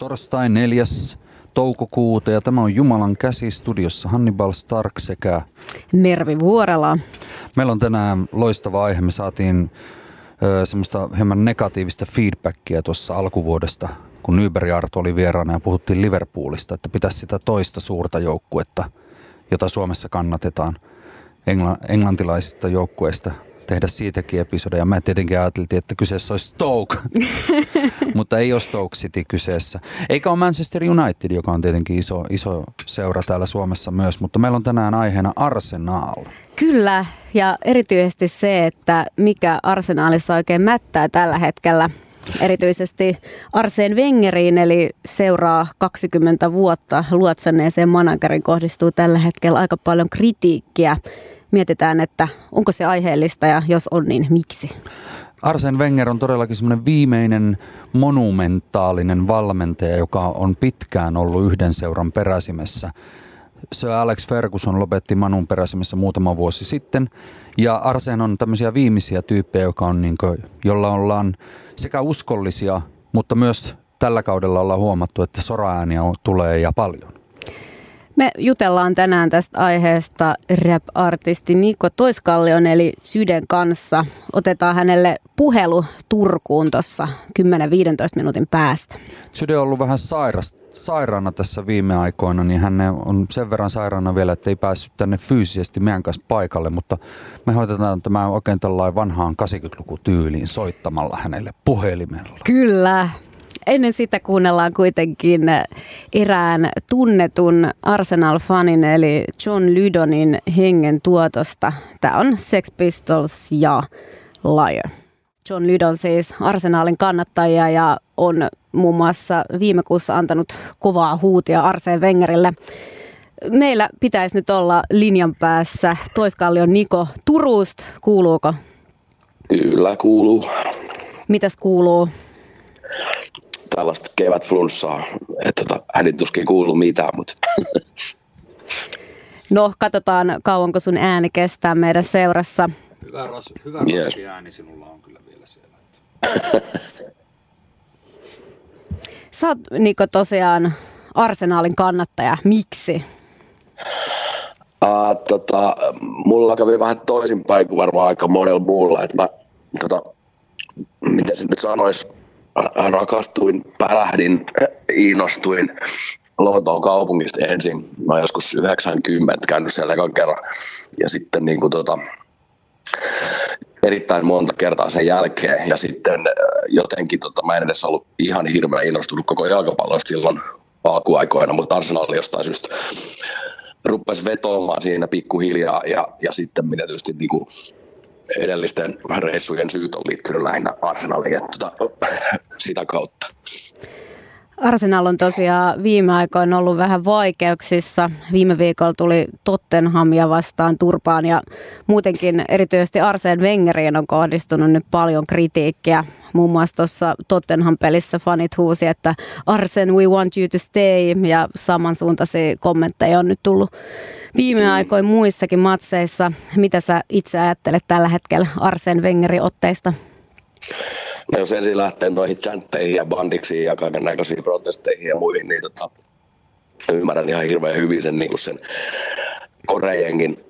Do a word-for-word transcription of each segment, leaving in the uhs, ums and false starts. Torstai neljäs toukokuuta ja tämä on Jumalan käsi studiossa Hannibal Stark sekä Mervi Vuorela. Meillä on tänään loistava aihe. Me saatiin ö, semmoista hieman negatiivista feedbackia tuossa alkuvuodesta, kun Nyberg ja Arto oli vieraana ja puhuttiin Liverpoolista, että pitäisi sitä toista suurta joukkuetta, jota Suomessa kannatetaan engla- englantilaisista joukkueista, tehdä siitäkin episodeja. Mä tietenkin ajateltiin, että kyseessä olisi Stoke, mutta ei ole Stoke City kyseessä. Eikä ole Manchester United, joka on tietenkin iso, iso seura täällä Suomessa myös, mutta meillä on tänään aiheena Arsenal. Kyllä, ja erityisesti se, että mikä Arsenalissa oikein mättää tällä hetkellä. Erityisesti Arsene Wengeriin, eli seuraa kaksikymmentä vuotta luotsanneeseen manageriin kohdistuu tällä hetkellä aika paljon kritiikkiä. Mietitään, että onko se aiheellista ja jos on, niin miksi? Arsene Wenger on todellakin semmoinen viimeinen monumentaalinen valmentaja, joka on pitkään ollut yhden seuran peräsimessä. Sir Alex Ferguson lopetti Manun peräsimessä muutama vuosi sitten. Ja Arsene on tämmöisiä viimeisiä tyyppejä, joka on niin kuin, jolla ollaan sekä uskollisia, mutta myös tällä kaudella ollaan huomattu, että soraääniä tulee ja paljon. Me jutellaan tänään tästä aiheesta rap-artisti Niko Toiskallion eli Chyden kanssa. Otetaan hänelle puhelu Turkuun tuossa kymmenen viisitoista minuutin päästä. Chyde on ollut vähän sairas, sairaana tässä viime aikoina, niin hän on sen verran sairaana vielä, että ei päässyt tänne fyysisesti meidän kanssa paikalle. Mutta me hoitetaan tämä oikein tällainen vanhaan kahdeksankymmentälukutyyliin soittamalla hänelle puhelimella. Kyllä. Ennen sitä kuunnellaan kuitenkin erään tunnetun Arsenal-fanin eli John Lydonin hengen tuotosta. Tämä on Sex Pistols ja Liar. John Lydon siis Arsenalin kannattaja ja on muun muassa viime kuussa antanut kovaa huutia Arsene Wengerille. Meillä pitäisi nyt olla linjan päässä Toiskallion Niko Turusta. Kuuluuko? Kyllä kuuluu. Mitäs kuuluu? Tällaista kevät flunssaa, että tota, hänen tuskin kuuluu mitään, mutta... No, katsotaan kauanko sun ääni kestää meidän seurassa. Hyvä, ras, hyvä yeah. raski ääni sinulla on kyllä vielä siellä. Sä oot, Niko, tosiaan Arsenalin kannattaja. Miksi? Uh, tota, mulla kävi vähän toisinpäin kuin varmaan aika monella muulla. Että mä, tota, miten se nyt sanois? Rakastuin, pärähdin, innostuin Lontoon kaupungista ensin. Mä oon joskus yhdeksänkymmentä käynyt siellä ekan kerran. Ja sitten niin kuin tota, erittäin monta kertaa sen jälkeen. Ja sitten jotenkin tota, mä en edes ollut ihan hirveän innostunut koko jalkapallosta silloin alkuaikoina, mutta Arsenal jostain syystä rupesi vetoamaan siinä pikkuhiljaa. Ja, ja sitten minä tietysti niin kuin edellisten reissujen syyt on liittynyt lähinnä Arsenaliin ja tuota, sitä kautta. Arsenal on tosiaan viime aikoina ollut vähän vaikeuksissa. Viime viikolla tuli Tottenhamia vastaan turpaan ja muutenkin erityisesti Arsene Wengeriin on kohdistunut nyt paljon kritiikkiä. Muun muassa tuossa Tottenham-pelissä fanit huusi, että Arsene, we want you to stay, ja samansuuntaisia kommentteja on nyt tullut viime aikoina muissakin matseissa. Mitä sä itse ajattelet tällä hetkellä Arsene Wengerin otteista? No jos ensin lähtee noihin chantteihin ja bandiksiin ja kaikennäköisiin protesteihin ja muihin, niin tota, ymmärrän ihan hirveän hyvin sen, niin sen korejengin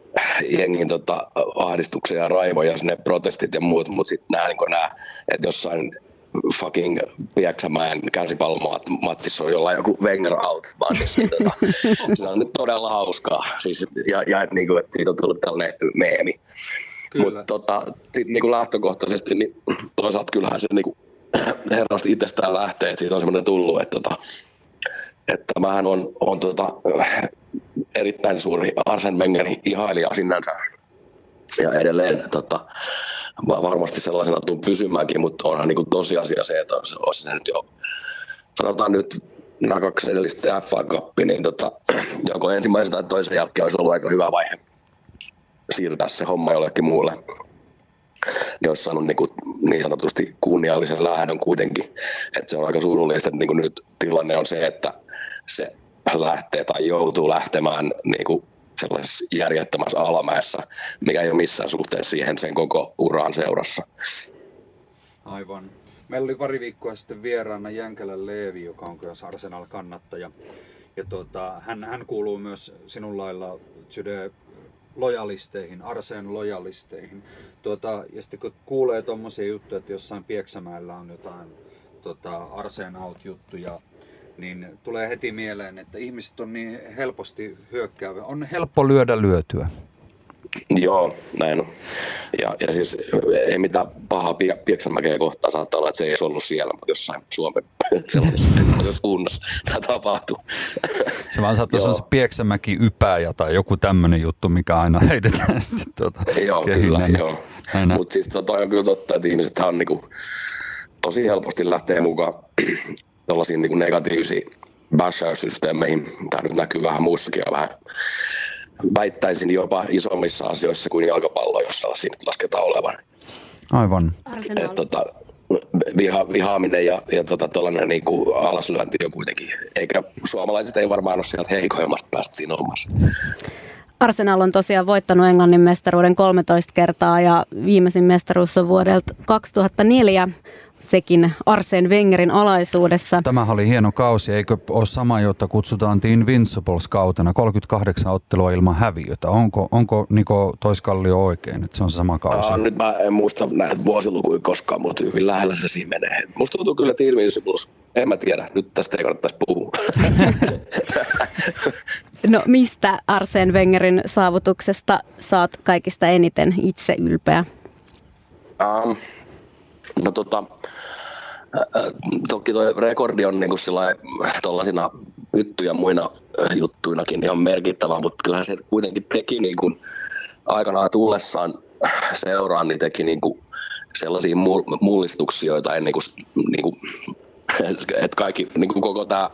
jengin, tota, ahdistuksen ja raivoja, ne protestit ja muut, mutta sitten nämä, niin nämä, että jossain fucking Pieksämäen käsipallomatsissa on jollain joku Wenger out, vaan siis, tota, se on nyt todella hauskaa, siis, ja, ja et, niin kuin, että siitä on tullut tällainen meemi. Mutta tota, niinku lähtökohtaisesti niin toisaalta kyllähän se niinku herrasti itsestään lähtee, että siitä on semmoinen tullut, että, tota, että mähän on, on tota, erittäin suuri Arsene Wengerin ihailija sinänsä ja edelleen tota, varmasti sellaisena tuun pysymäänkin, mutta onhan niinku tosiasia se, että olisi se nyt jo, sanotaan nyt nämä kaksi edellistä F A-kappia, niin tota, joko ensimmäisen tai toisen jälkeen olisi ollut aika hyvä vaihe siirtää se homma jollekin muulle. Ne olisi saanut niin, kuin, niin sanotusti kunniallisen lähdön kuitenkin. Et se on aika surullista, että niin kuin nyt tilanne on se, että se lähtee tai joutuu lähtemään niin kuin sellaisessa järjettömässä alamäessä, mikä ei ole missään suhteessa siihen sen koko uraan seurassa. Aivan. Meillä oli pari viikkoa sitten vieraana Jänkälä Leevi, joka on myös Arsenal-kannattaja. Ja tuota, hän, hän kuuluu myös sinun lailla Lojalisteihin, Arsen lojalisteihin. Tuota, ja sitten kun kuulee tommosia juttuja, että jossain Pieksämäellä on jotain tota, Arsen out-juttuja, niin tulee heti mieleen, että ihmiset on niin helposti hyökkääviä. On helppo lyödä lyötyä. Joo, näin on. Ja, ja siis ei mitään pahaa Pieksämäkeä kohtaan, saattaa olla, että se ei olisi ollut siellä, mutta jossain Suomen sellaisessa kunnassa tämä tapahtuu. Se vaan saattaa olla se Pieksämäki-ypäjä tai joku tämmöinen juttu, mikä aina heitetään sitten tuota joo, kyllä, joo. Mutta siis toi on kyllä totta, että ihmisethän on niinku, tosi helposti lähtee mukaan tuollaisiin niinku negatiivisiin bashaussysteemeihin. Tämä nyt näkyy vähän muussakin ja vähän. Väittäisin jopa isommissa asioissa kuin jalkapallo, jos sellaisia nyt lasketaan olevan. Aivan. Et, tota, viha, vihaaminen ja, ja tota, tuollainen niinku alaslyönti on kuitenkin. Eikä suomalaiset ei varmaan ole sieltä heikoimmasta päästä siinä omassa. Arsenal on tosiaan voittanut Englannin mestaruuden kolmetoista kertaa ja viimeisin mestaruus on vuodelta kaksituhattaneljä. Sekin Arsene Wengerin alaisuudessa. Tämähän oli hieno kausi, eikö ole sama, jota kutsutaan The Invincibles-kautena, kolmekymmentäkahdeksan ottelua ilman häviötä. Onko, onko Niko Toiskallio oikein, että se on se sama kausi? Aa, nyt mä en muista näitä vuosilukuja koskaan, mutta hyvin lähellä se siinä menee. Musta tuntuu kyllä The Invincibles, en mä tiedä, nyt tästä ei kannattaisi puhua. No mistä Arsene Wengerin saavutuksesta saat kaikista eniten itse ylpeä? Um. No tota, toki tuo rekordi on niinku tuollaisina juttu- ja muina juttuinakin ihan merkittävä, mutta kyllähän se kuitenkin teki niinku aikanaan tullessaan seuraan, niin teki niinku sellaisia mullistuksia, joita ei niinku, niinku, että kaikki, niinku koko tämä,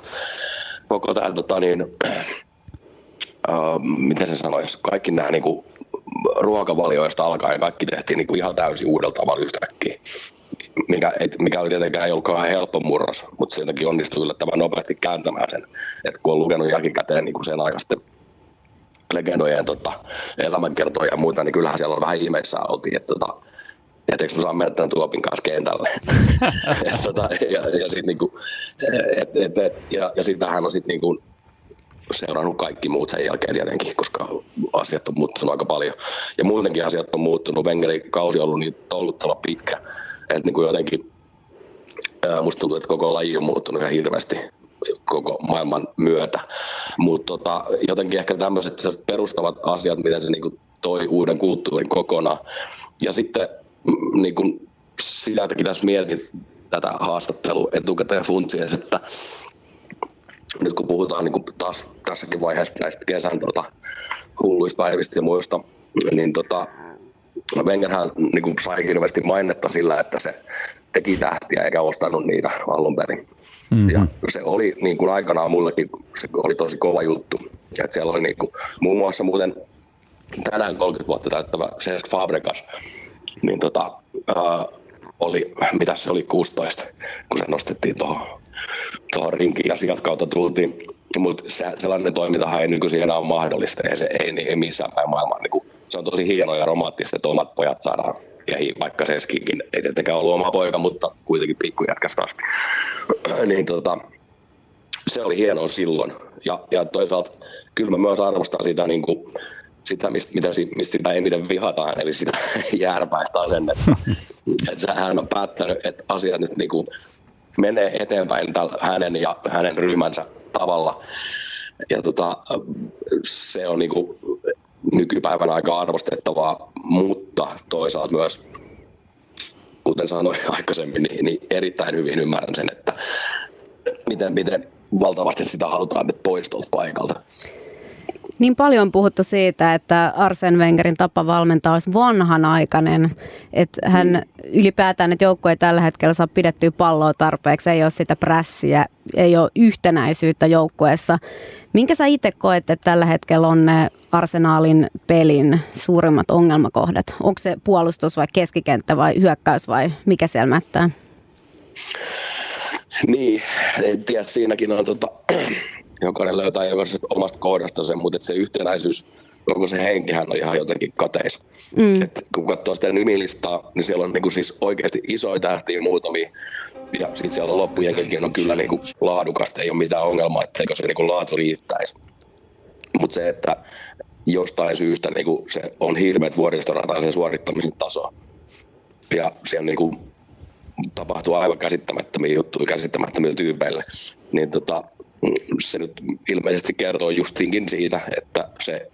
koko tämä tota niin, äh, miten se sanoisi, kaikki nämä niinku ruokavalioista alkaen kaikki tehtiin niinku ihan täysin uudella tavalla yhtäkkiä. Mikä, mikä tietenkään ei ollutkaan helppo murros, mutta sieltäkin onnistui yllättävän nopeasti kääntämään sen. Et kun on lukenut jälkikäteen niin sen aikaisten legendojen tota, elämänkertoja ja muuta, niin kyllähän siellä on vähän ihmeissä oltiin, että tota, etteikö me saa mennä tämän Tuopin kanssa kentälle. et, tota, ja, ja, sit, niinku, et, et, et, ja, ja sitähän on sit, niinku, seurannut kaikki muut sen jälkeen tietenkin, koska asiat on muuttunut aika paljon. Ja muutenkin asiat on muuttunut. Wengerin kausi on ollut niin tolluttava pitkä. Et niin kuin jotenkin, musta tuntuu, että koko laji on muuttunut ihan hirveästi koko maailman myötä. Mutta tota, jotenkin ehkä tämmöiset perustavat asiat, miten se niin kuin toi uuden kulttuurin kokonaan. Ja sitten niin kuin sieltäkin tässä mietin tätä haastattelua etukäteen funtsiin, että nyt kun puhutaan niin kuin taas tässäkin vaiheessa näistä kesän tota, hulluista päivistä ja muista, niin tota, Wengerhän niin sai hirveästi mainetta sillä, että se teki tähtiä eikä ostanut niitä alun perin. Mm-hmm. Ja se oli niin kuin aikanaan mullekin se oli tosi kova juttu. Et siellä oli niin kuin, muun muassa muuten tänään kolmekymmentä vuotta täyttävä Cesc Fabregas, niin tota, äh, oli, mitäs se oli kuusitoista, kun se nostettiin tuohon tuohon rinkiin ja sieltä kautta tultiin. Mutta se, sellainen toimintahan ei nykyisin enää ole mahdollista, ja se ei, ei missään päin maailmaa. Niin kuin, se on tosi hienoa ja romanttista, että omat pojat saadaan, ja vaikka Ceskinkin ei tietenkään ollut oma poika, mutta kuitenkin pikkujätkästä asti. niin, tota, se oli hienoa silloin, ja, ja toisaalta kyllä mä myös arvostan sitä, niin kuin, sitä mistä, mitä, mistä sitä eniten vihataan, eli sitä jääräpäistä asennetta. että hän on päättänyt, että asiat nyt niin kuin, menee eteenpäin tällä hänen ja hänen ryhmänsä tavalla. Ja tota, se on niinku nykypäivänä aika arvostettavaa, mutta toisaalta myös, kuten sanoin aikaisemmin, niin, niin erittäin hyvin ymmärrän sen, että miten, miten valtavasti sitä halutaan nyt pois tuolta paikalta. Niin paljon on puhuttu siitä, että Arsene Wengerin tapa valmentaa olisi vanhanaikainen. Että hän mm. ylipäätään, että joukko ei tällä hetkellä saa pidettyä palloa tarpeeksi, ei ole sitä prässiä, ei ole yhtenäisyyttä joukkueessa. Minkä sä itse koet, että tällä hetkellä on ne Arsenalin pelin suurimmat ongelmakohdat? Onko se puolustus vai keskikenttä vai hyökkäys vai mikä siellä mättää? Niin, en tiedä, siinäkin on tota... jokainen löytää omasta kohdasta sen, mutta se yhtenäisyys koko se henkihän on ihan jotenkin kateis. Mm. Et kun katsoo sitä nimilistaa, niin siellä on niinku siis oikeasti isoja tähtiä muutamia. Ja sitten siellä on loppujenkin on kyllä niinku laadukasta, ei ole mitään ongelmaa, etteikö se niinku laatu riittäisi. Mutta se, että jostain syystä niinku se on hirveät vuoristorata sen suorittamisen tasoa. Ja siellä niinku tapahtuu aivan käsittämättömiä juttuja käsittämättömillä tyypeillä. Niin tota, se nyt ilmeisesti kertoo justiinkin siitä, että se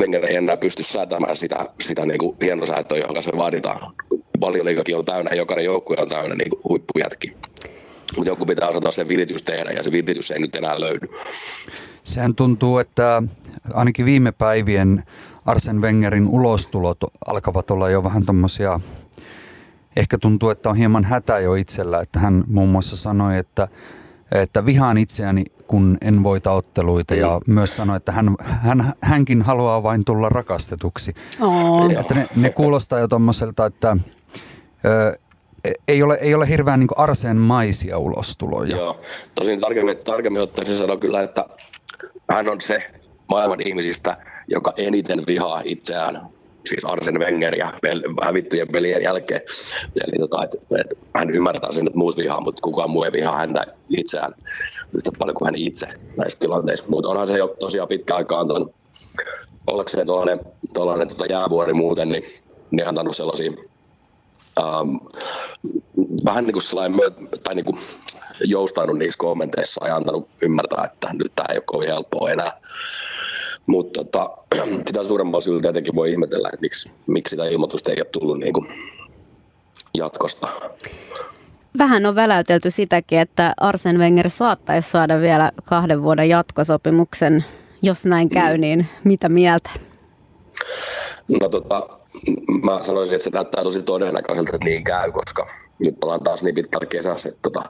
Wenger ei enää pysty säätämään sitä, sitä niinku hienosäätöä, johon se vaaditaan. Valioliigakin on täynnä, jokainen joukkue on täynnä niin huippujätkiä. Mutta joku pitää osata sen viritys tehdä, ja se viritys ei nyt enää löydy. Sehän tuntuu, että ainakin viime päivien Arsene Wengerin ulostulot alkavat olla jo vähän tommosia. Ehkä tuntuu, että on hieman hätä jo itsellä, että hän muun muassa sanoi, että, että vihaan itseäni, kun en voita otteluita, ja myös sanoi, että hän, hän, hänkin haluaa vain tulla rakastetuksi. Oh. Että ne, ne kuulostaa jo tommoselta, että ö, ei, ole, ei ole hirveän niin kuin Arsene-maisia ulostuloja. Joo, tosin tarkemmin, tarkemmin ottaen sanoi kyllä, että hän on se maailman ihmisistä, joka eniten vihaa itseään. Siis Arsene Wenger ja hävittyjen pelien jälkeen. Eli tota, et, et, hän ymmärtää sen, että muut vihaa, mutta kukaan muu ei vihaa häntä itseään yhtä paljon kuin hän itse näissä tilanteissa. Mutta onhan se jo tosiaan pitkä aikaa antanut, ollakseen tuollainen, tuollainen tota jäävuori muuten, niin ne on antanut sellaisia ähm, vähän niin kuin sellainen, tai niin kuin joustanut niissä kommenteissa ja antanut ymmärtää, että nyt tämä ei ole kovin helppoa enää. Mutta tota, sitä suuremmalla syyllä tietenkin voi ihmetellä, että miksi, miksi sitä ilmoitusta ei ole tullut niin kuin jatkosta. Vähän on väläytelty sitäkin, että Arsene Wenger saattaisi saada vielä kahden vuoden jatkosopimuksen. Jos näin käy, mm. niin mitä mieltä? No tota, mä sanoisin, että se näyttää tosi todennäköiseltä, että niin käy, koska nyt ollaan taas niin pitkällä kesässä, että tota,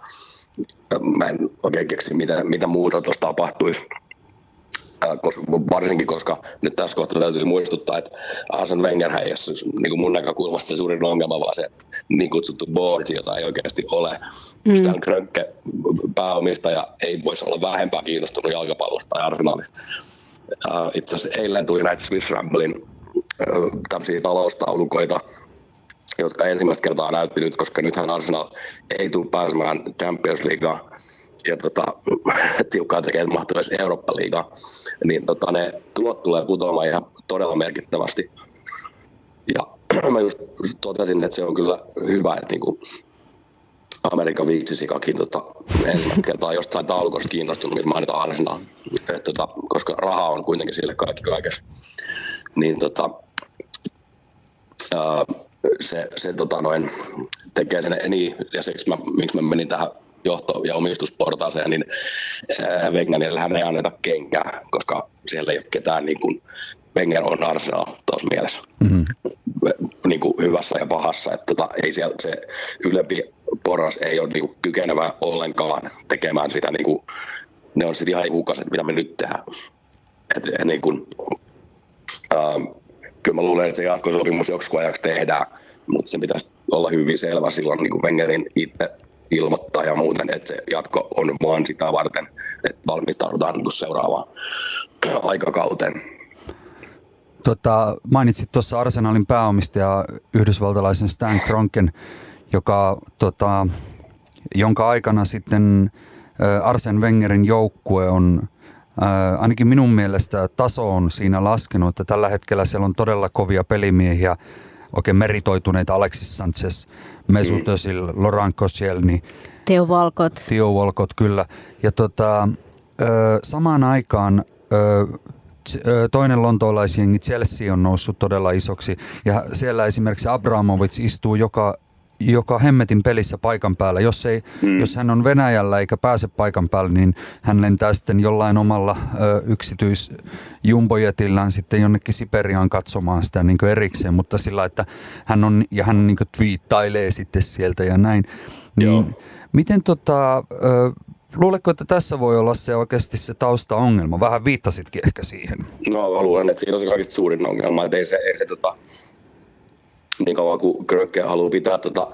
mä en oikein keksi, mitä, mitä muuta tuossa tapahtuisi. Varsinkin, koska nyt tässä kohtaa täytyy muistuttaa, että Arsene Wenger ei ole niin mun näkökulmasta se suurin ongelma, vaan se niin kutsuttu board, jota ei oikeasti ole. Mm. Sitä on krönkke pääomistaja, ei voisi olla vähempää kiinnostunut jalkapallosta tai Arsenalista. Itse asiassa eilen tuli näitä Swiss Ramblein tämmöisiä taloustaulukoita, jotka ensimmäistä kertaa näytti nyt, koska nythän Arsenal ei tule pääsemään Champions Leagueen. Ja tota, tiukkaa tekee, että mahtuu edes Eurooppa-liigaa, niin tota, ne tulot tulee putoamaan ihan todella merkittävästi. Ja mä just totesin, että se on kyllä hyvä, että niinku Amerikan viitsisikakin tota, ensimmäistä kertaa jostain taulukosta kiinnostunut, missä mainitaan Arsenal, tota, koska raha on kuitenkin sille kaikki kaikessa. Niin tota, ää, se, se tota, noin, tekee sen niin, ja siksi mä, miksi mä menin tähän johto- ja omistusportaaseen, niin Wengerillähän ei anneta kenkää, koska siellä ei ole ketään, niin kuin Wenger on Arsenal tuossa mielessä, mm-hmm. niin kuin hyvässä ja pahassa. Että tota, ei siellä, se ylempi porras ei ole niin kuin kykenevä ollenkaan tekemään sitä, niin kuin, ne on sitten ihan hukaiset, mitä me nyt tehdään. Et, niin kuin, ähm, kyllä mä luulen, että se jatkosopimus joksikun ajaksi tehdään, mutta se pitäisi olla hyvin selvä silloin niin kuin Wengerin itse ilmoittaa ja muuten, että se jatko on vaan sitä varten, että valmistaudutaan seuraavaan aikakauteen. Tota, mainitsit tuossa Arsenalin pääomistaja yhdysvaltalaisen Stan Kroenken, joka, tota, jonka aikana sitten Arsene Wengerin joukkue on ainakin minun mielestä taso on siinä laskenut, että tällä hetkellä siellä on todella kovia pelimiehiä, oikein meritoituneita Alexis Sanchez, Mesut Özil, mm. Laurent Koscielny, Theo Walcott. Theo Walcott, kyllä. Ja tota, samaan aikaan toinen lontoolaisjengi Chelsea on noussut todella isoksi. Ja siellä esimerkiksi Abramovits istuu joka, joka hemmetin pelissä paikan päällä. Jos, ei, mm. jos hän on Venäjällä eikä pääse paikan päälle, niin hän lentää sitten jollain omalla yksityisjumbojetillään sitten jonnekin Siperiaan katsomaan sitä niin kuin erikseen. Mutta sillä, että hän on, ja hän niin kuin twiittailee sitten sieltä ja näin. Niin miten tota, luuletko, että tässä voi olla se oikeasti se taustaongelma? Vähän viittasitkin ehkä siihen. No luulen, että siinä on se kaikista suurin ongelma, että ei se, ei se tota... niin kauan kuin Krökeä haluaa pitää tuota,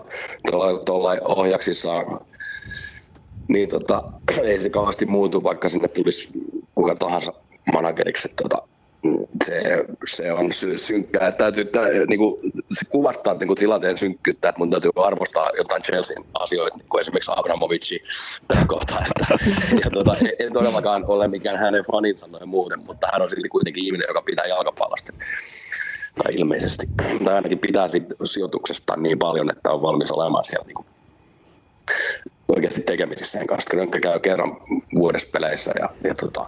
tuollain ohjaksissaan, niin tota, ei se kauheasti muutu, vaikka sinne tulisi kuka tahansa manageriksi. Tota, Se, se on sy- synkkää. Täytyy, tä, niinku, se kuvastaa niinku, tilanteen synkkyyttä, että mun täytyy arvostaa jotain Chelsean asioita, niin kuin esimerkiksi Abramovicia tämän kohtaan. Ja, tuota, en todellakaan ole mikään hänen faninsa noin muuten, mutta hän on silti kuitenkin ihminen, joka pitää jalkapallosta. Tai ilmeisesti. Tai ainakin pitää siitä sijoituksesta niin paljon, että on valmis olemaan siellä niinku, oikeasti tekemisissä sen kanssa. Rönkkä käy kerran vuodessa peleissä ja, ja tota,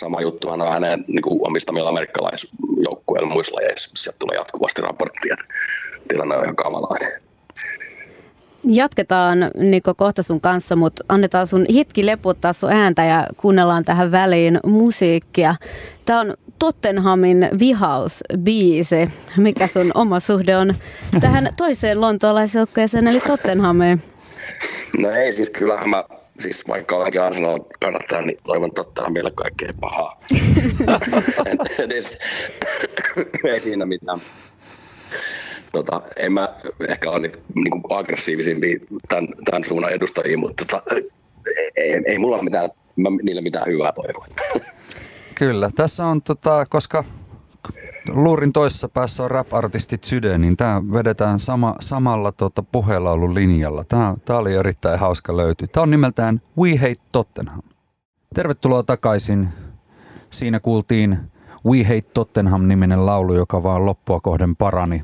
sama juttuhan on hänen niin kuin omistamilla amerikkalaisjoukkueilla muissa lajeissa. Sieltä tulee jatkuvasti raporttia, että tilanne on ihan kamalaa. Jatketaan Niko kohta sun kanssa, mutta annetaan sun hitki leputtaa sun ääntä ja kuunnellaan tähän väliin musiikkia. Tämä on Tottenhamin vihausbiisi. Mikä sun oma suhde on tähän toiseen lontoolaisjoukkueeseen eli Tottenhamiin? No ei, siis kyllähän mä... Siis vaikka olenkin Arsenal kannattaa, niin toivon totta meillä kaikkea pahaa. Ei siinä mitään. Tota, en mä ehkä ole niitä niinku aggressiivisimpia tämän, tämän suunnan edustajia, mutta tota, ei, ei mulla ole mitään, mä, niillä mitään hyvää toivoa. Kyllä, tässä on, tota, koska luurin toisessa päässä on rap-artisti Zyde, niin tämä vedetään sama, samalla tuota puhelaululinjalla. Tämä, tämä oli erittäin hauska löytyy. Tämä on nimeltään We Hate Tottenham. Tervetuloa takaisin. Siinä kuultiin We Hate Tottenham-niminen laulu, joka vaan loppua kohden parani.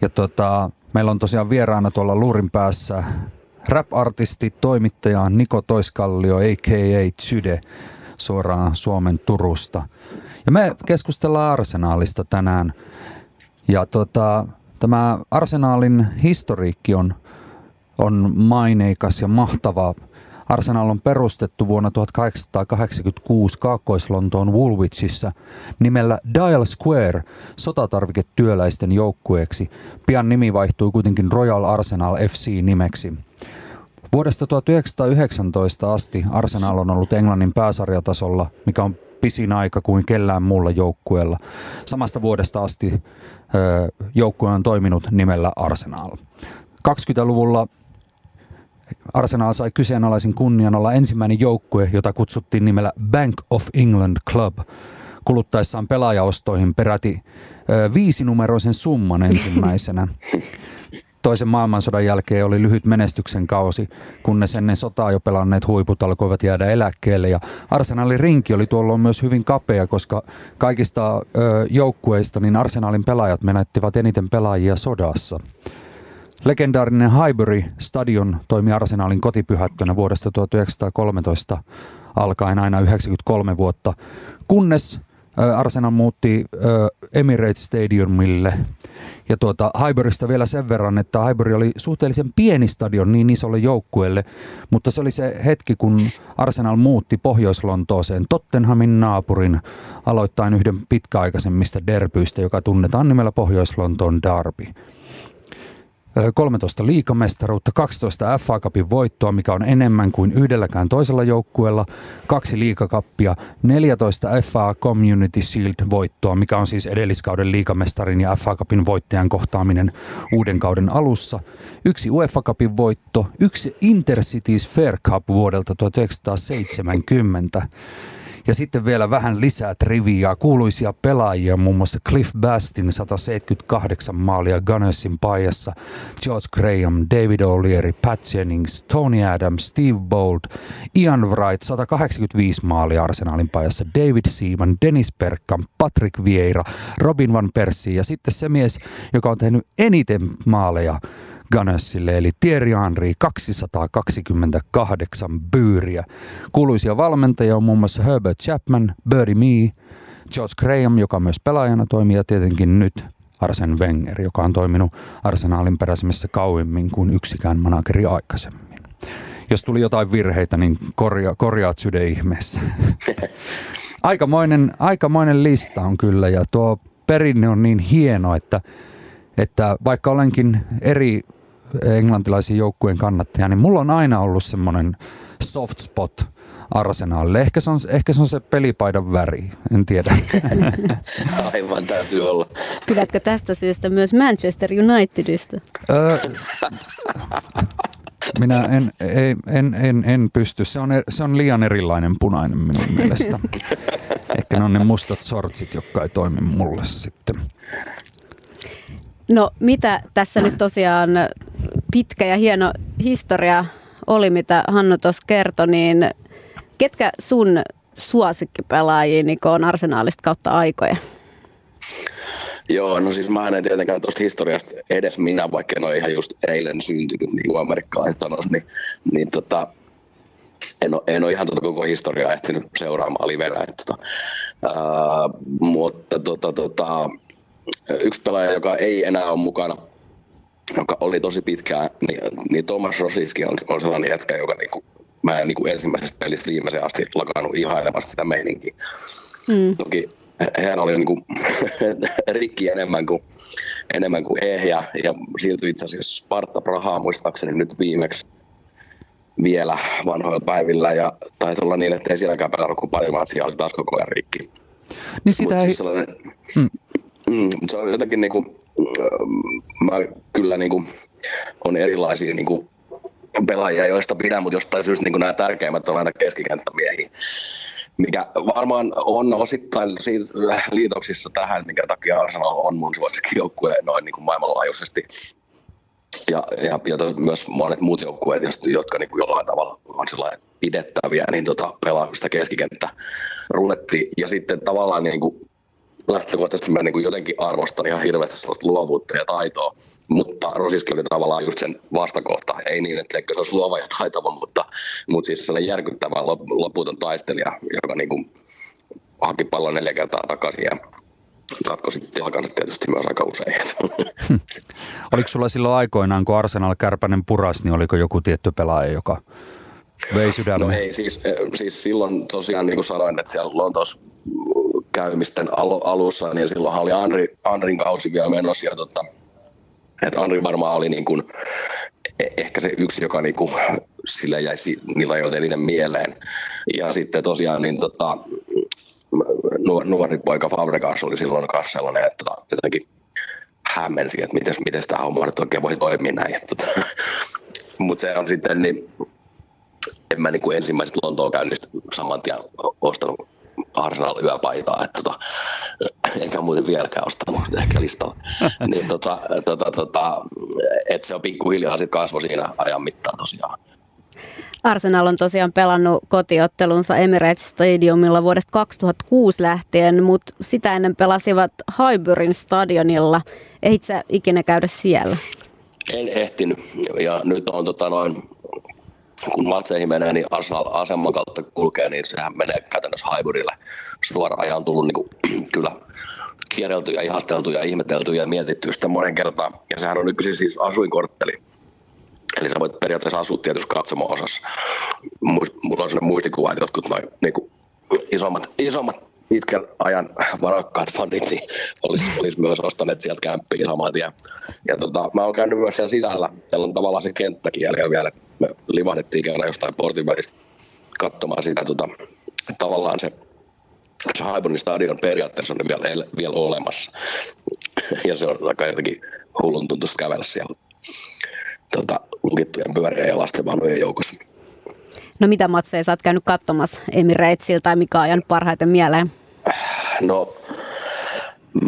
Ja tota, meillä on tosiaan vieraana tuolla luurin päässä rap-artisti, toimittaja Niko Toiskallio, a k a. Zyde, suoraan Suomen Turusta. Ja me keskustellaan Arsenaalista tänään. Ja tota, tämä Arsenaalin historiikki on, on maineikas ja mahtava. Arsenal on perustettu vuonna tuhatkahdeksansataakahdeksankymmentäkuusi Kaakkois-Lontoon Woolwichissa nimellä Dial Square sotatarviketyöläisten joukkueeksi. Pian nimi vaihtui kuitenkin Royal Arsenal F C-nimeksi. Vuodesta tuhatyhdeksänsataayhdeksäntoista asti Arsenal on ollut Englannin pääsarjatasolla, mikä on pisin aika kuin kellään muulla joukkueella. Samasta vuodesta asti joukkue on toiminut nimellä Arsenal. kaksikymmentäluvulla Arsenal sai kyseenalaisen kunnian olla ensimmäinen joukkue, jota kutsuttiin nimellä Bank of England Club, kuluttaessaan pelaajaostoihin peräti viisinumeroisen summan ensimmäisenä. Toisen maailmansodan jälkeen oli lyhyt menestyksen kausi, kunnes ennen sotaa jo pelanneet huiput alkoivat jäädä eläkkeelle. Ja Arsenalin rinki oli tuolloin myös hyvin kapea, koska kaikista ö, joukkueista niin Arsenalin pelaajat menettivät eniten pelaajia sodassa. Legendaarinen Highbury Stadion toimi Arsenalin kotipyhättönä vuodesta tuhatyhdeksänsataakolmetoista alkaen aina yhdeksänkymmentäkolme vuotta, kunnes Arsenal muutti Emirates Stadiumille ja tuota, Highburysta vielä sen verran, että Highbury oli suhteellisen pieni stadion niin isolle joukkueelle, mutta se oli se hetki, kun Arsenal muutti Pohjois-Lontooseen Tottenhamin naapurin aloittain yhden pitkäaikaisemmista derbyistä, joka tunnetaan nimellä Pohjois-Lontoon derby. kolmetoista liigamestaruutta, kaksitoista F A Cupin voittoa, mikä on enemmän kuin yhdelläkään toisella joukkueella, kaksi liigakappia, neljätoista F A Community Shield-voittoa, mikä on siis edelliskauden liigamestarin ja F A Cupin voittajan kohtaaminen uuden kauden alussa, yksi UEFA Cupin voitto, yksi Intercities Fair Cup vuodelta tuhatyhdeksänsataaseitsemänkymmentä. Ja sitten vielä vähän lisää triviaa, kuuluisia pelaajia, muun muassa Cliff Bastin sata seitsemänkymmentäkahdeksan maalia Gunnersin paidassa, George Graham, David O'Leary, Pat Jennings, Tony Adams, Steve Bold, Ian Wright sata kahdeksankymmentäviisi maalia Arsenalin paidassa, David Seaman, Dennis Bergkamp, Patrick Vieira, Robin van Persie ja sitten se mies, joka on tehnyt eniten maaleja Gunnersille, eli Thierry Henry, kaksisataakaksikymmentäkahdeksan byyriä. Kuuluisia valmentajia on muun muassa Herbert Chapman, Birdie Mee, George Graham, joka myös pelaajana toimii, ja tietenkin nyt Arsene Wenger, joka on toiminut Arsenalin peräsimessä kauemmin kuin yksikään manageri aikaisemmin. Jos tuli jotain virheitä, niin korja, korjaat Zyde ihmeessä. Aikamoinen, aikamoinen lista on kyllä, ja tuo perinne on niin hieno, että Että vaikka olenkin eri englantilaisen joukkueen kannattaja, niin mulla on aina ollut semmoinen soft spot Arsenalille. Ehkä se on, ehkä se on se pelipaidan väri, en tiedä. Aivan, täytyy olla. Pidätkö tästä syystä myös Manchester Unitedista? Öö, minä en, en, en, en, en pysty. Se on, se on liian erilainen punainen minun mielestä. Ehkä ne on ne mustat sortsit, jotka ei toimi mulle sitten. No mitä tässä nyt tosiaan pitkä ja hieno historia oli, mitä Hannu tuossa kertoi, niin ketkä sun suosikkipelaajia Niko on Arsenaalista kautta aikoja? Joo, no siis mä en tietenkään tuosta historiasta edes minä, vaikka en ole ihan just eilen syntynyt, niin kuin amerikkalaiset sanoisivat, niin, niin tota, en, ole, en ole ihan tuota koko historiaa ehtinyt seuraamaan livenä. Tota, uh, mutta tota, tota, yksi pelaaja, joka ei enää ole mukana, joka oli tosi pitkään, niin, niin Tomáš Rosický on, on sellainen jätkä, joka niinku, mä en niinku ensimmäisestä pelistä viimeisen asti lakannut ihailemasta sitä meininkiä. Mm. Toki hän oli niinku rikki enemmän kuin, enemmän kuin ehjä ja siirtyi itse asiassa Sparta Prahaan muistaakseni nyt viimeksi vielä vanhoilla päivillä ja taisi olla niin, että ei sielläkään pelannut kuin pari matsia, oli taas koko ajan rikki. Niin sitä ei... Siis mm. Mm, se on jotenkin niinku, mä kyllä niinku, on erilaisia niinku pelaajia, joista pidän, mutta jostain syystä niinku nämä tärkeimmät on aina keskikenttämiehiä. Mikä varmaan on osittain liitoksissa tähän, minkä takia Arsenal on mun suosikkijoukkue noin niin kuin maailmanlaajuisesti. Ja, ja, ja myös monet muut joukkueet, jotka niin kuin jollain tavalla on sellainen pidettäviä, niin tota, pelaa sitä keskikenttä rulettiin. Ja sitten tavallaan niin kuin lähtökohtaisesti mä niin kuin jotenkin arvostan ihan hirveästi sellaista luovuutta ja taitoa, mutta Rosický oli tavallaan just sen vastakohta. Ei niin, että se olisi luova ja taitava, mutta, mutta siis sellainen järkyttävä loputon taistelija, joka niin kuin haki pallon neljä kertaa takaisin ja saatko sitten jalkansa tietysti myös aika usein. Oliko sulla silloin aikoinaan, kun Arsenal Kärpänen puras, niin oliko joku tietty pelaaja, joka vei sydämeen? No ei, siis, siis silloin tosiaan niin kuin sanoin, että siellä Lontoossa käymisten alussa, niin silloinhan oli Henri, Henrin kausi vielä menossa. Ja totta, että Henri varmaan oli niin kuin, ehkä se yksi, joka niin kuin, sillä jäi niillä jotenkin mieleen. Ja sitten tosiaan niin tota, nuori poika Fabregas oli silloin myös sellainen, että jotenkin hämmensi, että miten, miten sitä hommaa nyt oikein voi toimia näin. Tota. Mutta se on sitten, niin en mä niin kuin ensimmäiset Lontoon käynnistä saman tien ostanut Arsenal yöpaitaa, että tota, enkä muuten vieläkään ostanut, ehkä listalla. Niin tota, tota, tota, että se on pikkuhiljaa sitten kasvo siinä ajan mittaan tosiaan. Arsenal on tosiaan pelannut kotiottelunsa Emirates Stadiumilla vuodesta kaksituhattakuusi lähtien, mutta sitä ennen pelasivat Highburyn stadionilla. Ehit sä ikinä käydä siellä? En ehtinyt, ja nyt on tota noin... Kun matseihin menee, niin Arsenal aseman kautta kulkee, niin sehän menee käytännössä Highburylle. Suoraan ajan on tullut niin kuin, kyllä kierrelty ja ihasteltu ja ihmetelty ja mietitty sitä monen kertaa. Ja sehän on nykyisin siis asuinkortteli. Eli sä voit periaatteessa asua tietyssä katsomo-osassa. Mulla on sellainen muistikuva, että jotkut noin niin isommat, isommat pitkän ajan varakkaat fanit niin olisi, olisi myös ostaneet sieltä kämppiä saman tien. Ja tota, mä oon käynyt myös siellä sisällä. Siellä on tavallaan se kenttäkieli vielä. Me livahdettiin käydä jostain portin välistä katsomaan sitä. Tota, tavallaan se, se Highburyn stadion periaatteessa on vielä, vielä olemassa. Ja se on aika jotenkin hullun tuntuista kävellä siellä tota, lukittujen pyörien ja lastenvaunujen joukossa. No mitä matseja sä oot käynyt katsomassa Emiratesilla tai mikä on jäänyt parhaiten mieleen? No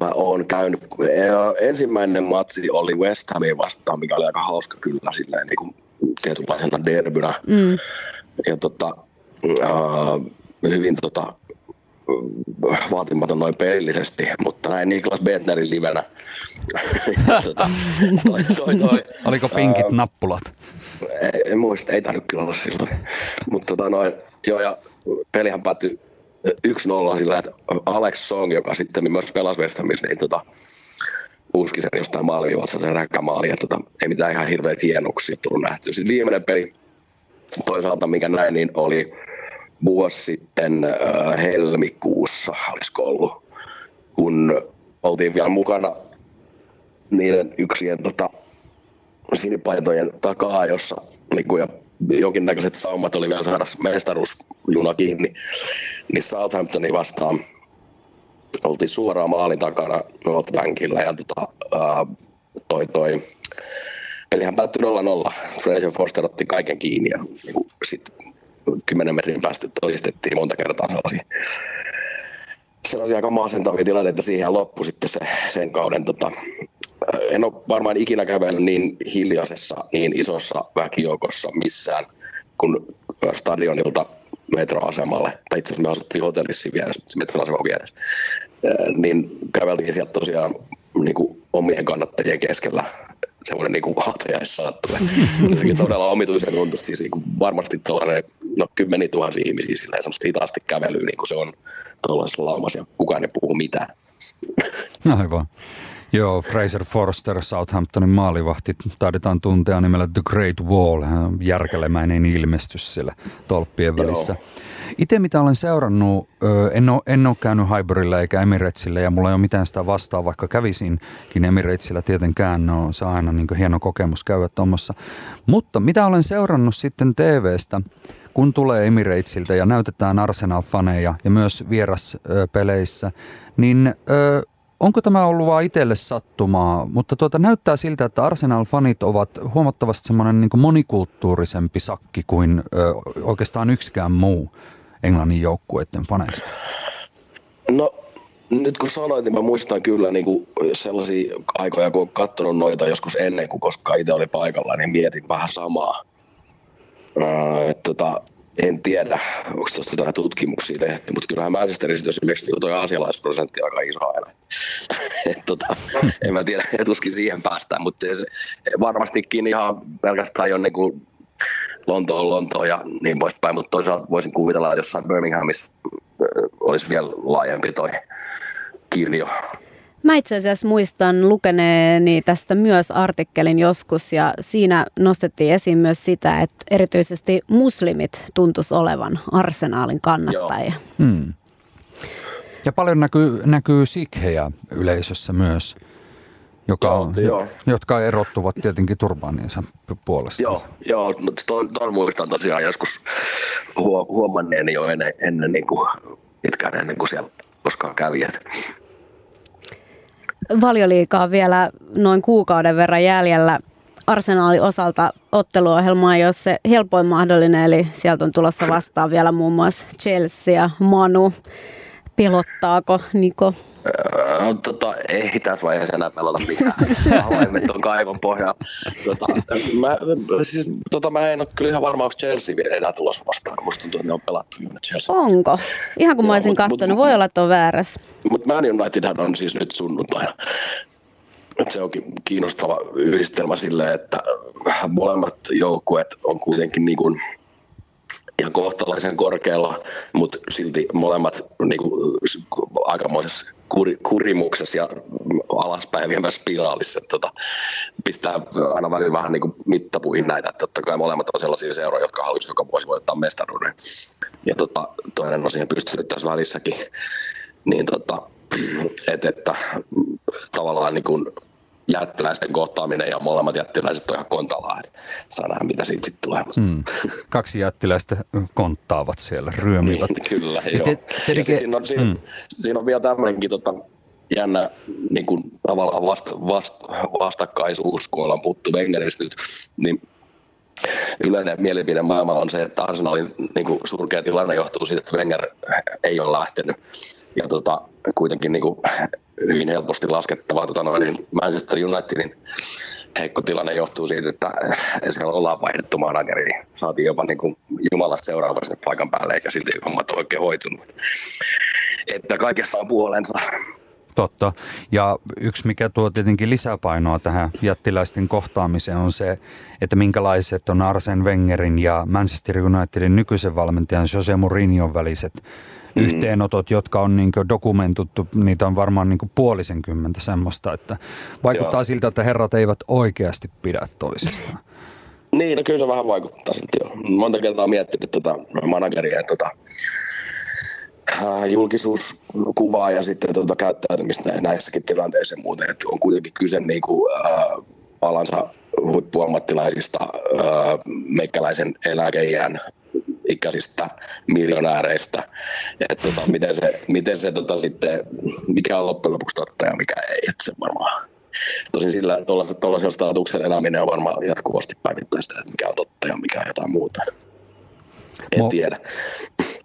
mä oon käynyt, ensimmäinen matsi oli West Hamin vastaan, mikä oli aika hauska kyllä silleen niin kuin tietynlaisena derbynä. Mm. Ja tota, äh, hyvin tota, vaatimaton noin pelillisesti, mutta näin Niklas Bentnerin livenä. tota, toi, toi, toi. Oliko pinkit uh, nappulat? Ei, en muista, ei tarvitse kyllä olla silloin. Mutta tota noin, joo ja pelihän päättyi yksi nolla sillä, että Alex Song, joka sitten myös pelasi West Hamissa, niin tota, uski sen jostain maaliviivasta sen räkkämaali, että tota, ei mitään ihan hirveitä hienoksia tullut nähtyä. Sitten viimeinen peli toisaalta, mikä näin, niin oli vuosi sitten äh, helmikuussa, olisiko ollut, kun oltiin vielä mukana niiden yksien tota, sinipaitojen takaa, jossa niin ja jonkinnäköiset saumat oli vielä saada mestaruusjuna kiinni, niin Southamptonin vastaan oltiin suoraan maalin takana North Bankilla ja tota, äh, toi toi. Pelihän päättyi nolla nolla. Fraser Forster otti kaiken kiinni ja niin sitten kymmenen metrin päästä todistettiin monta kertaa sellaisia sellaisia aika masentavia tilanteita siihen loppu sitten se, sen kauden. Tota, en ole varmaan ikinä kävellyt niin hiljaisessa, niin isossa väkijoukossa missään, kun stadionilta metroasemalle, tai itse asiassa me asuttiin hotellissa vieressä, metroaseman vieressä, niin käveltiin sieltä tosiaan niin kuin omien kannattajien keskellä semmoinen niin kuin hautajaissaattue. Jotenkin todella omituisen tuntusta, siis niin kuin varmasti tuollainen, no kymmenituhansia ihmisiä silleen semmoista hitaasti kävelyä, niin kuin se on tuollaisessa laumassa, ja kukaan ei puhu mitään. No hyvä. Joo, Fraser Forster, Southamptonin maalivahti, taidetaan tuntea nimellä The Great Wall, järkälemäinen ilmestys siellä tolppien välissä. Itse mitä olen seurannut, en ole, en ole käynyt Highburylla eikä Emiratesilla ja mulla ei ole mitään sitä vastaa, vaikka kävisinkin Emiratesilla tietenkään, no se on aina niin kuin hieno kokemus käydä tuommoissa. Mutta mitä olen seurannut sitten T V:stä, kun tulee Emiratesilta ja näytetään Arsenal-faneja ja myös vieraspeleissä, niin... Onko tämä ollut vaan itselle sattumaa, mutta tuota, näyttää siltä, että Arsenal-fanit ovat huomattavasti semmoinen niin kuin monikulttuurisempi sakki kuin ö, oikeastaan yksikään muu Englannin joukkueiden faneista. No nyt kun sanoit, niin mä muistan kyllä niin kuin sellaisia aikoja, kun olen katsonut noita joskus ennen kuin koska itse oli paikalla, niin mietin vähän samaa. Öö, tota, en tiedä, onko tuosta jotain tutkimuksia tehty, mutta kyllähän Manchesterissa esimerkiksi tuo aasialaisprosentti on aika iso aina. tota, en mä tiedä, tuskin siihen päästään, mutta se, varmastikin ihan pelkästään jo niin kuin Lontoon, Lontoon ja niin poispäin, mutta toisaalta voisin kuvitella, että jossain Birminghamissa olisi vielä laajempi toi kirjo. Mä itse asiassa muistan lukeneeni tästä myös artikkelin joskus ja siinä nostettiin esiin myös sitä, että erityisesti muslimit tuntuisi olevan Arsenaalin kannattajia. Hmm. Ja paljon näkyy, näkyy sikhejä yleisössä myös, joka on, joo, jotka erottuvat tietenkin turbaaniensa puolesta. Joo, joo tuon to, muistan tosiaan joskus huomanneeni jo ennen, ennen niin kuin, pitkään ennen kuin siellä koskaan kävi. Valioliigaa vielä noin kuukauden verran jäljellä Arsenaalin osalta otteluohjelmaa, jos se helpoin mahdollinen, eli sieltä on tulossa vastaan vielä muun muassa Chelsea ja Manu. Pelottaako, Niko? No, tota, ei tässä vaiheessa enää pelota mitään. Havaimet on kaivon pohjaa. Tota, mä, siis, tota, mä en ole kyllä ihan varma, onko Chelsea vielä enää tulossa vastaan, kun musta tuntuu, että ne on pelattu. Onko? Ihan kun joo, mä olisin katsonut. Voi olla, että on väärässä. Mutta Man Unitedhan on siis nyt sunnuntaina. Se onkin kiinnostava yhdistelmä silleen, että molemmat joukkueet on kuitenkin niin kuin ihan kohtalaisen korkealla, mutta silti molemmat niin kuin, aikamoisessa kur, kurimuksessa ja alaspäin viemään spiraalissa. Tota, pistää aina välillä vähän niin kuin mittapuihin näitä. Totta kai molemmat on sellaisia seuroja, jotka haluaisivat joka vuosi voittaa mestaruuden. Ja tota, toinen on siihen pystynyt tässä välissäkin. Niin, tota, et, että tavallaan niin kuin jättiläisten kohtaaminen ja molemmat jättiläiset on ihan kontalaa. Saa nähdä, mitä siitä sitten tulee. Mm. Kaksi jättiläistä konttaavat siellä, ryömivät. Niin, kyllä, joo. Te, te, te, te, siinä, on, siinä, mm. siinä on vielä tämmöinenkin tota, jännä niin kuin, tavallaan vast, vast, vastakkaisuus, kun ollaan puhuttu Wengeristä nyt, niin yleinen mielipide maailmalla on se, että Arsenalin niin kuin, surkea tilanne johtuu siitä, että Wenger ei ole lähtenyt. Ja tota, kuitenkin niin kuin, hyvin helposti laskettava tota noin, Manchester Unitedin heikko tilanne johtuu siitä, että siellä ollaan vaihdettu manageriin. Saatiin jopa niin kuin Jumala seuraavaksi paikan päälle, eikä silti hommat ole oikein hoitunut. Että kaikessa on puolensa. Totta. Ja yksi, mikä tuo tietenkin lisäpainoa tähän jättiläisten kohtaamiseen, on se, että minkälaiset on Arsene Wengerin ja Manchester Unitedin nykyisen valmentajan Jose Mourinhon väliset mm. yhteenotot, jotka on niin kuin dokumentuttu, niitä on varmaan niin kuin puolisenkymmentä semmoista, että vaikuttaa Joo. siltä, että herrat eivät oikeasti pidä toisistaan. Niin, no kyllä se vähän vaikuttaa silti jo. Monta kertaa olen miettinyt tuota manageria ja tuota julkisuuskuvaa ja sitten tuota käyttäytymistä näissäkin tilanteissa muuten, että on kuitenkin kyse niin kuin, äh, alansa huippuammattilaisista, äh, meikäläisen eläkeiän ikäisistä miljonääreistä, että tota, miten se, miten se tota, sitten, mikä on loppujen lopuksi totta ja mikä ei, että se varmaan. Tosin sillä tuollaisella statuksen eläminen on varmaan jatkuvasti päivittäistä, että mikä on totta ja mikä on jotain muuta. En Mo- tiedä.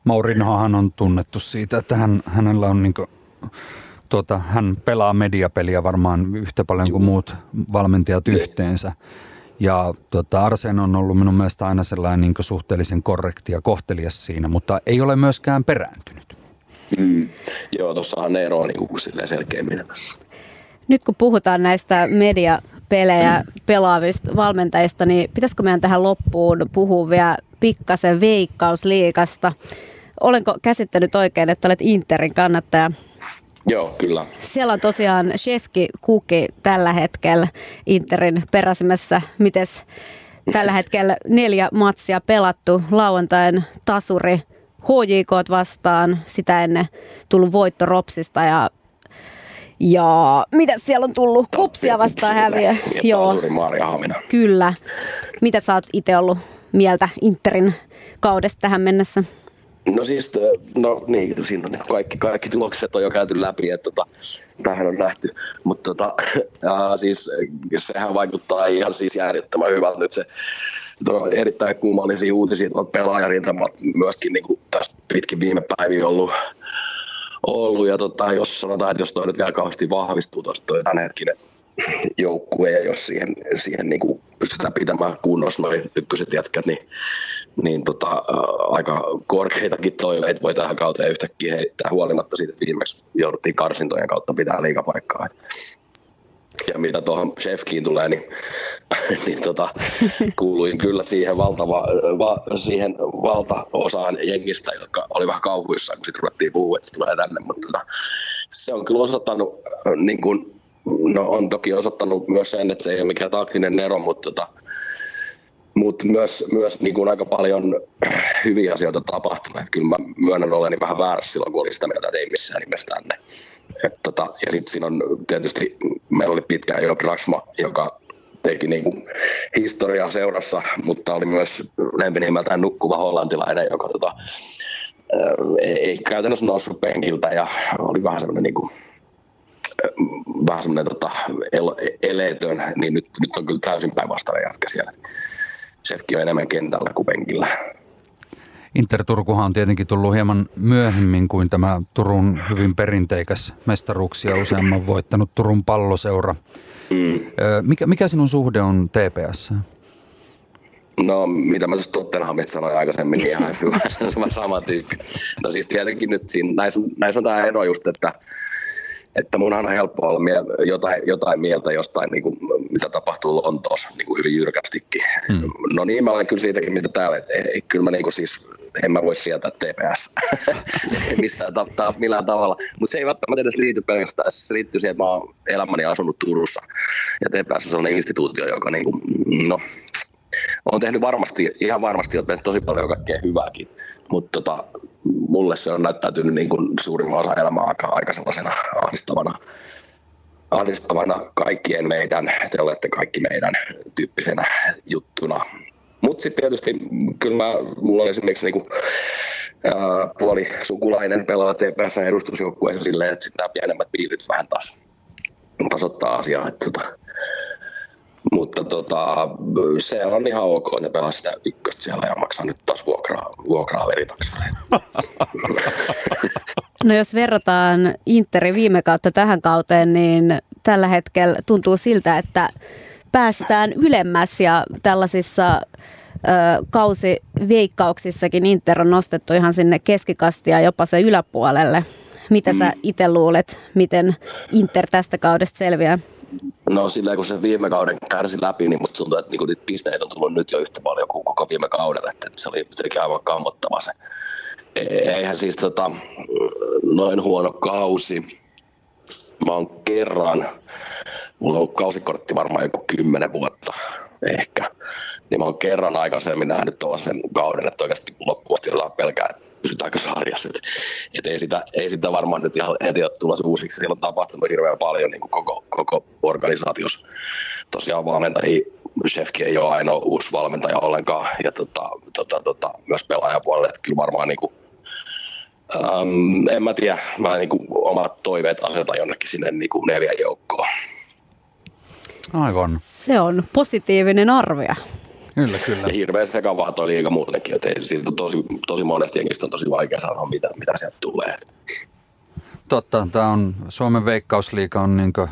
Mourinhohan on tunnettu siitä, että hän, hänellä on niinku, tuota, hän pelaa mediapeliä varmaan yhtä paljon kuin muut valmentajat yhteensä. Ja tota, Arsene on ollut minun mielestä aina sellainen niin suhteellisen korrekti ja kohtelias siinä, mutta ei ole myöskään perääntynyt. Mm. Joo, tuossahan ero on niin kuin silleen selkeämmin. Nyt kun puhutaan näistä mediapelejä pelaavista valmentajista, niin pitäisikö meidän tähän loppuun puhua vielä pikkasen Veikkausliigasta? Olenko käsittänyt oikein, että olet Interin kannattaja? Joo, kyllä. Siellä on tosiaan Shefki Kuqi tällä hetkellä Interin peräsimessä. Mites tällä hetkellä neljä matsia pelattu, lauantain tasuri H J K:t vastaan, sitä ennen tullut voitto Ropsista ja, ja mitä siellä on tullut? Kupsia vastaan häviö. Joo, kyllä. Mitä sä oot itse ollut mieltä Interin kaudesta tähän mennessä? No siis, no niin, siinä on kaikki, kaikki tulokset on jo käyty läpi, että tota, tämähän on nähty, mutta tota, äh, siis sehän vaikuttaa ihan siis järjettömän hyvältä nyt se, on erittäin kuumallisia uutisia, on pelaajarintamat myöskin niin kuin tässä pitkin viime päivin ollut, ollut ja tota, jos sanotaan, että jos toi nyt vielä kauheasti vahvistuu tuosta toi tämänhetkinen joukkue ja jos siihen, siihen niin kuin pystytään pitämään kunnossa noin ykköset jätkät, niin, niin tota, äh, aika korkeitakin toiveita voi tähän kauteen yhtäkkiä heittää huolimatta siitä, että viimeksi jouduttiin karsintojen kautta pitää liikapaikkaa. Ja mitä tuohon Shefkiin tulee, niin, niin tota, kuuluin kyllä siihen, valtava, va, siihen valtaosaan jengistä, jotka oli vähän kauhuissaan, kun sitten ruvettiin puhua, että se tulee tänne. Mutta tota, se on kyllä osoittanut, niin kuin, no on toki osoittanut myös sen, että se ei ole mikään taktinen ero, mutta, tota, mutta myös, myös niin kuin aika paljon hyviä asioita tapahtunut. Kyllä mä myönnän oleni vähän väärässä silloin, kun oli sitä mieltä, että ei missään nimessä tänne. Et tota, ja sitten siinä on tietysti, meillä oli pitkään jo Draxma, joka teki niinku historiaa seurassa, mutta oli myös lempinimeltään nukkuva hollantilainen, joka tota, ei käytännössä noussut penkiltä ja oli vähän semmoinen niinku, vähän semmoinen tota, eleetön, niin nyt, nyt on kyllä täysin päinvastainen jatka siellä. Shefki on enemmän kentällä kuin penkillä. Inter Turkuhan on tietenkin tullut hieman myöhemmin kuin tämä Turun hyvin perinteikäs mestaruuksia useamman voittanut Turun palloseura. Mm. Mikä, mikä sinun suhde on T P S? No, mitä mä tuossa Tottenhamista sanoin aikaisemmin, niin ihan hyvä, se on sama tyyppi. No siis tietenkin nyt siinä, näissä, näissä on tämä ero just, että Että mun on helppo olla mie- jotain, jotain mieltä jostain, niin kuin, mitä tapahtuu Lontoossa niin kuin hyvin jyrkästikin. Mm. No niin, mä olen kyllä siitäkin, mitä täällä. Et, et, et, kyllä mä niin kuin siis, en mä voi sieltää T P S missään ta- millään tavalla. Mutta se ei välttämättä edes liity pelkästään. Se liittyy siihen, että mä oon elämäni asunut Turussa. Ja T P S on sellainen instituutio, joka niin kuin, no, on tehnyt varmasti, ihan varmasti on tehnyt tosi paljon kaikkea hyvääkin. Mutta tota, mulle se on näyttäytynyt niin kuin suurimman osan elämää aika, aika sellaisena ahdistavana, ahdistavana kaikkien meidän, te olette kaikki meidän tyyppisenä juttuna. Mutta sitten tietysti kyllä mä, mulla on esimerkiksi niinku, ää, puoli sukulainen pelaa T P S:n edustusjoukkueessa silleen, että sitten nämä pienemmät piirit vähän taas tasoittaa asiaa. Et, tota, Mutta tota, se on ihan ok, että pelaa sitä ykköstä siellä ja maksaa nyt taas vuokraa, vuokraa veritaksalle. No jos verrataan Interin viime kautta tähän kauteen, niin tällä hetkellä tuntuu siltä, että päästään ylemmäs ja tällaisissa ö, kausiveikkauksissakin Inter on nostettu ihan sinne keskikastia jopa sen yläpuolelle. Mitä mm. sä itse luulet, miten Inter tästä kaudesta selviää? No sillä kun se viime kauden kärsi läpi, niin musta tuntuu, että niinku niitä pisteitä on tullut nyt jo yhtä paljon kuin koko viime kaudella. Että se oli jotenkin aivan kammottava se. Eihän siis tota, noin huono kausi. Mä oon kerran, mulla on ollut kausikortti varmaan joku kymmenen vuotta ehkä. Niin mä oon kerran aikaisemmin nähnyt tuollaisen kauden, että oikeasti loppuasti ollaan pelkää, että pysytäänkö sarjassa. Et, et ei, sitä, ei sitä varmaan nyt ihan heti ole tulla uusiksi. Siellä on tapahtunut hirveän paljon niin kuin koko, koko organisaatiossa. Tosiaan valmentajia, Shefki ei ole ainoa uusi valmentaja ollenkaan. Ja tota, tota, tota, myös pelaajapuolelle, että kyllä varmaan niin kuin, äm, en mä tiedä, mä niin kuin omat toiveet asetan jonnekin sinne niin kuin neljän joukkoon. Aivan. Se on positiivinen arvio. Kyllä, kyllä. Ja hirveän sekavaa toi liiga muutenkin, että siitä on tosi, tosi monesti jengistä on tosi vaikea sanoa, mitä, mitä sieltä tulee. Totta, tämä on, Suomen veikkausliiga on niinkö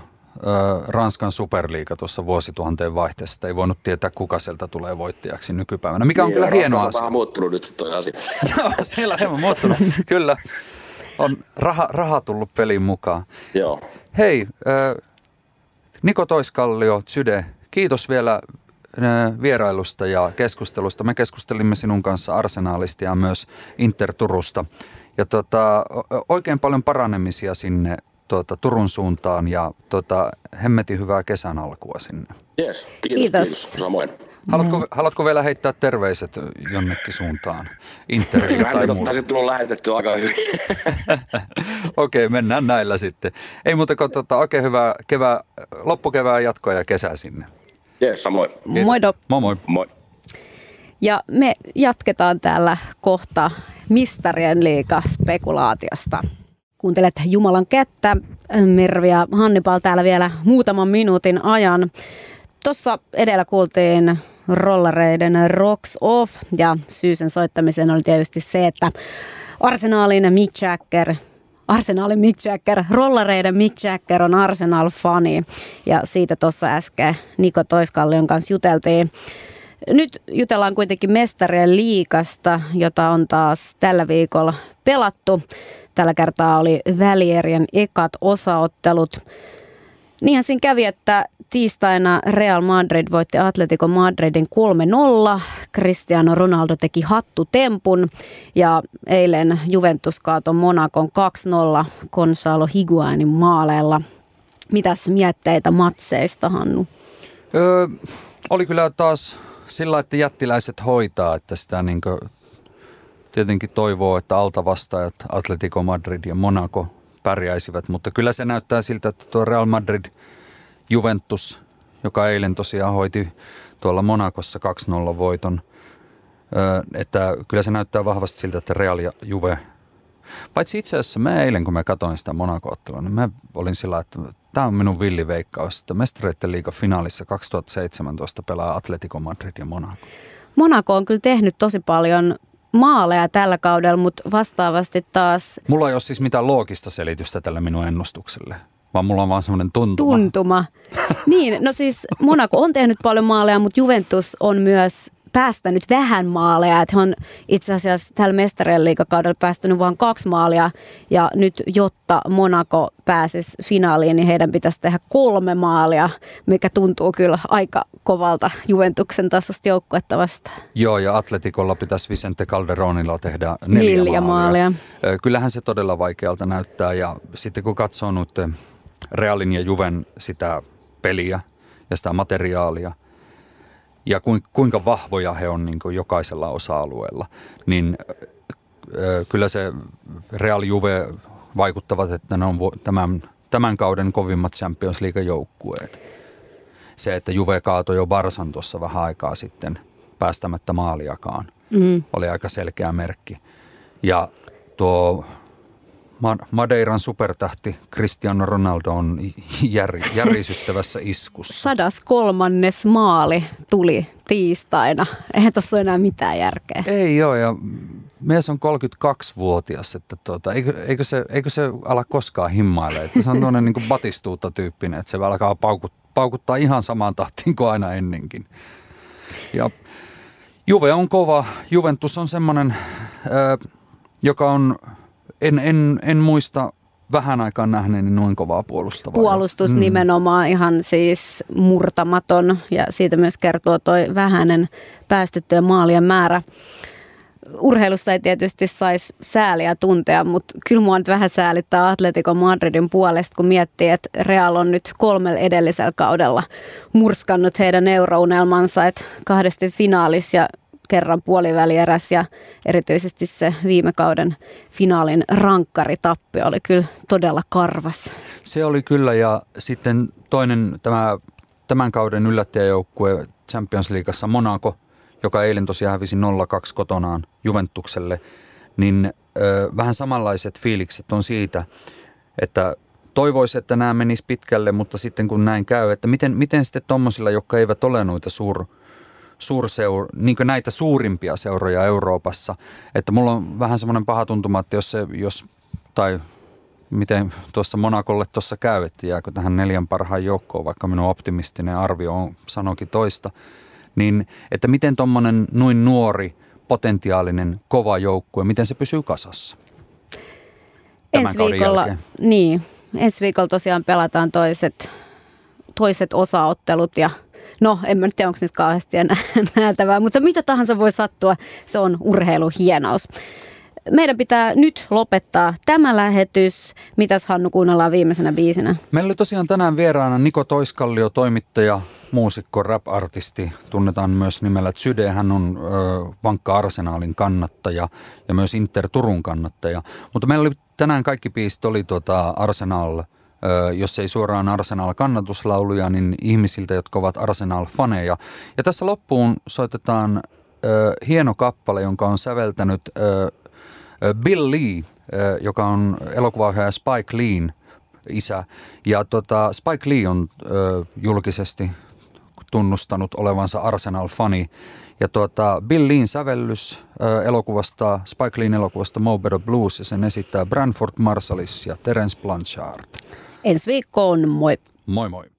Ranskan superliiga tuossa vuosituhanteen vaihteessa. Ei voinut tietää, kuka sieltä tulee voittajaksi nykypäivänä, mikä on niin, kyllä hieno asia. Ranskassa on vähän muuttunut nyt toi asia. Joo, siellä on hieman muuttunut, kyllä. On raha, raha tullut pelin mukaan. Joo. Hei, äh, Niko Toiskallio, Zyde, kiitos vielä äh, vierailusta ja keskustelusta. Me keskustelimme sinun kanssa Arsenalista ja myös Inter Turusta. Ja tota, oikein paljon paranemisia sinne tuota, Turun suuntaan ja tuota, hemmetin hyvää kesän alkua sinne. Yes, kiitos. Kiitos. Kiitos. Samoin. Haluatko, haluatko vielä heittää terveiset jonnekin suuntaan? Interville tai muuta? Tämä tullut lähetetty aika hyvin. Okei, okay, mennään näillä sitten. Ei muuta kuin tuota, oikein hyvää kevää, loppukevää jatkoa ja kesää sinne. Yes, samoin. Kiitos. Moido. Moi moi. Moi. Ja me jatketaan täällä kohta Mestarien liiga -spekulaatiosta. Kuuntelet Jumalan kättä. Mervi ja Hannibal täällä vielä muutaman minuutin ajan. Tuossa edellä kuultiin rollareiden Rocks Off ja syy sen soittamiseen oli tietysti se, että Arsenalin Mick Jagger, Arsenalin Mick Jagger, rollareiden Mick Jagger on Arsenal-fani. Ja siitä tuossa äsken Niko Toiskallion kanssa juteltiin. Nyt jutellaan kuitenkin Mestarien liigasta, jota on taas tällä viikolla pelattu. Tällä kertaa oli välierien ekat osaottelut. Niinhän siinä kävi, että tiistaina Real Madrid voitti Atletico Madridin kolme nolla. Cristiano Ronaldo teki hattutempun ja eilen Juventus kaatoi Monacon kaksi nolla Gonzalo Higuainin maaleilla. Mitäs mietteitä matseista, Hannu? Öö, oli kyllä taas sillä, että jättiläiset hoitaa, että sitä niin kuin tietenkin toivoo, että altavastaajat Atletico Madrid ja Monaco pärjäisivät, mutta kyllä se näyttää siltä, että tuo Real Madrid Juventus, joka eilen tosiaan hoiti tuolla Monacossa kaksi nolla voiton, että kyllä se näyttää vahvasti siltä, että Real ja Juve, paitsi itse asiassa mä eilen, kun mä katsoin sitä Monaco-ottelua, niin mä olin sillä, että tämä on minun villiveikkaus, että Mestareiden liigan finaalissa kaksituhattaseitsemäntoista pelaa Atletico Madrid ja Monaco. Monaco on kyllä tehnyt tosi paljon maaleja tällä kaudella, mutta vastaavasti taas... Mulla ei ole siis mitään loogista selitystä tälle minun ennustukselle, vaan mulla on vaan semmoinen tuntuma. Tuntuma. Niin, no siis Monaco on tehnyt paljon maaleja, mutta Juventus on myös päästänyt vähän maaleja. Että he on itse asiassa tällä Mestarien liigakaudella päästänyt vain kaksi maalia. Ja nyt jotta Monaco pääsisi finaaliin, niin heidän pitäisi tehdä kolme maalia, mikä tuntuu kyllä aika kovalta Juventuksen tasosta joukkuetta vastaan. Joo, ja Atleticolla pitäisi Vicente Calderonilla tehdä neljä, neljä maalia. maalia. Kyllähän se todella vaikealta näyttää. Ja sitten kun katsoo nyt Realin ja Juven sitä peliä ja sitä materiaalia, ja kuinka vahvoja he on niin kuin jokaisella osa-alueella, niin kyllä se Real Juve vaikuttavat, että ne on tämän, tämän kauden kovimmat Champions League-joukkueet. Se, että Juve kaatoi jo Barsan tuossa vähän aikaa sitten päästämättä maaliakaan, mm. oli aika selkeä merkki. Ja tuo Madeiran supertähti Cristiano Ronaldo on jär, järisyttävässä iskussa. Sadas kolmannes maali tuli tiistaina. Eihän tuossa ole enää mitään järkeä. Ei ole, ja mies on kolmekymmentäkaksivuotias. Että tuota, eikö, eikö, se, eikö se ala koskaan himmaile? Että se on tuollainen niin kuin Batistuta-tyyppinen, että se alkaa paukut, paukuttaa ihan samaan tahtiin kuin aina ennenkin. Ja Juve on kova. Juventus on semmoinen, äh, joka on... En, en, en muista vähän aikaan nähneeni noin kovaa puolustavaa. Puolustus mm. nimenomaan ihan siis murtamaton, ja siitä myös kertoo toi vähäinen päästettyjen maalien määrä. Urheilusta ei tietysti saisi sääliä tuntea, mutta kyllä mua nyt vähän säälittää Atletico Madridin puolesta, kun miettii, että Real on nyt kolmella edellisellä kaudella murskannut heidän eurounelmansa, että kahdesti finaalissa ja kerran puolivälieräs, ja erityisesti se viime kauden finaalin rankkaritappi oli kyllä todella karvas. Se oli kyllä, ja sitten toinen tämä, tämän kauden yllättäjäjoukkue Champions Leagueassa Monaco, joka eilen tosiaan hävisi nolla kaksi kotonaan Juventukselle, niin ö, vähän samanlaiset fiilikset on siitä, että toivoisi, että nämä menisivät pitkälle, mutta sitten kun näin käy, että miten, miten sitten tuommoisilla, jotka eivät ole noita suur suurseur, niin kuin näitä suurimpia seuroja Euroopassa. Että mulla on vähän semmoinen paha tuntuma, että jos se, jos, tai miten tuossa Monakolle tuossa käy, että jääkö tähän neljän parhaan joukkoon, vaikka minun optimistinen arvio on, sanoikin toista, niin että miten tuommoinen noin nuori, potentiaalinen, kova joukkue, miten se pysyy kasassa? Tämän ensi viikolla, niin, ensi viikolla tosiaan pelataan toiset, toiset osaottelut ja no en mä nyt tiedä, onko niissä kauheasti enää nähtävää, mutta mitä tahansa voi sattua, se on urheiluhienous. Meidän pitää nyt lopettaa tämä lähetys. Mitäs Hannu kuunnellaan viimeisenä biisinä? Meillä oli tosiaan tänään vieraana Niko Toiskallio, toimittaja, muusikko, rap-artisti. Tunnetaan myös nimellä Chyde. Hän on ö, vankka Arsenalin kannattaja ja myös Inter Turun kannattaja. Mutta meillä oli tänään kaikki biisit oli tuota Arsenal. Jos ei suoraan Arsenal-kannatuslauluja, niin ihmisiltä, jotka ovat Arsenal-faneja. Ja tässä loppuun soitetaan ö, hieno kappale, jonka on säveltänyt ö, Bill Lee, joka on elokuvaohjaaja Spike Leen isä. Ja tota, Spike Lee on ö, julkisesti tunnustanut olevansa Arsenal-fani. Ja tota, Bill Leen sävellys ö, elokuvasta, Spike Leen elokuvasta Mo Better Blues, ja sen esittää Branford Marsalis ja Terence Blanchard. Ensi viikkoon, moi! Moi moi!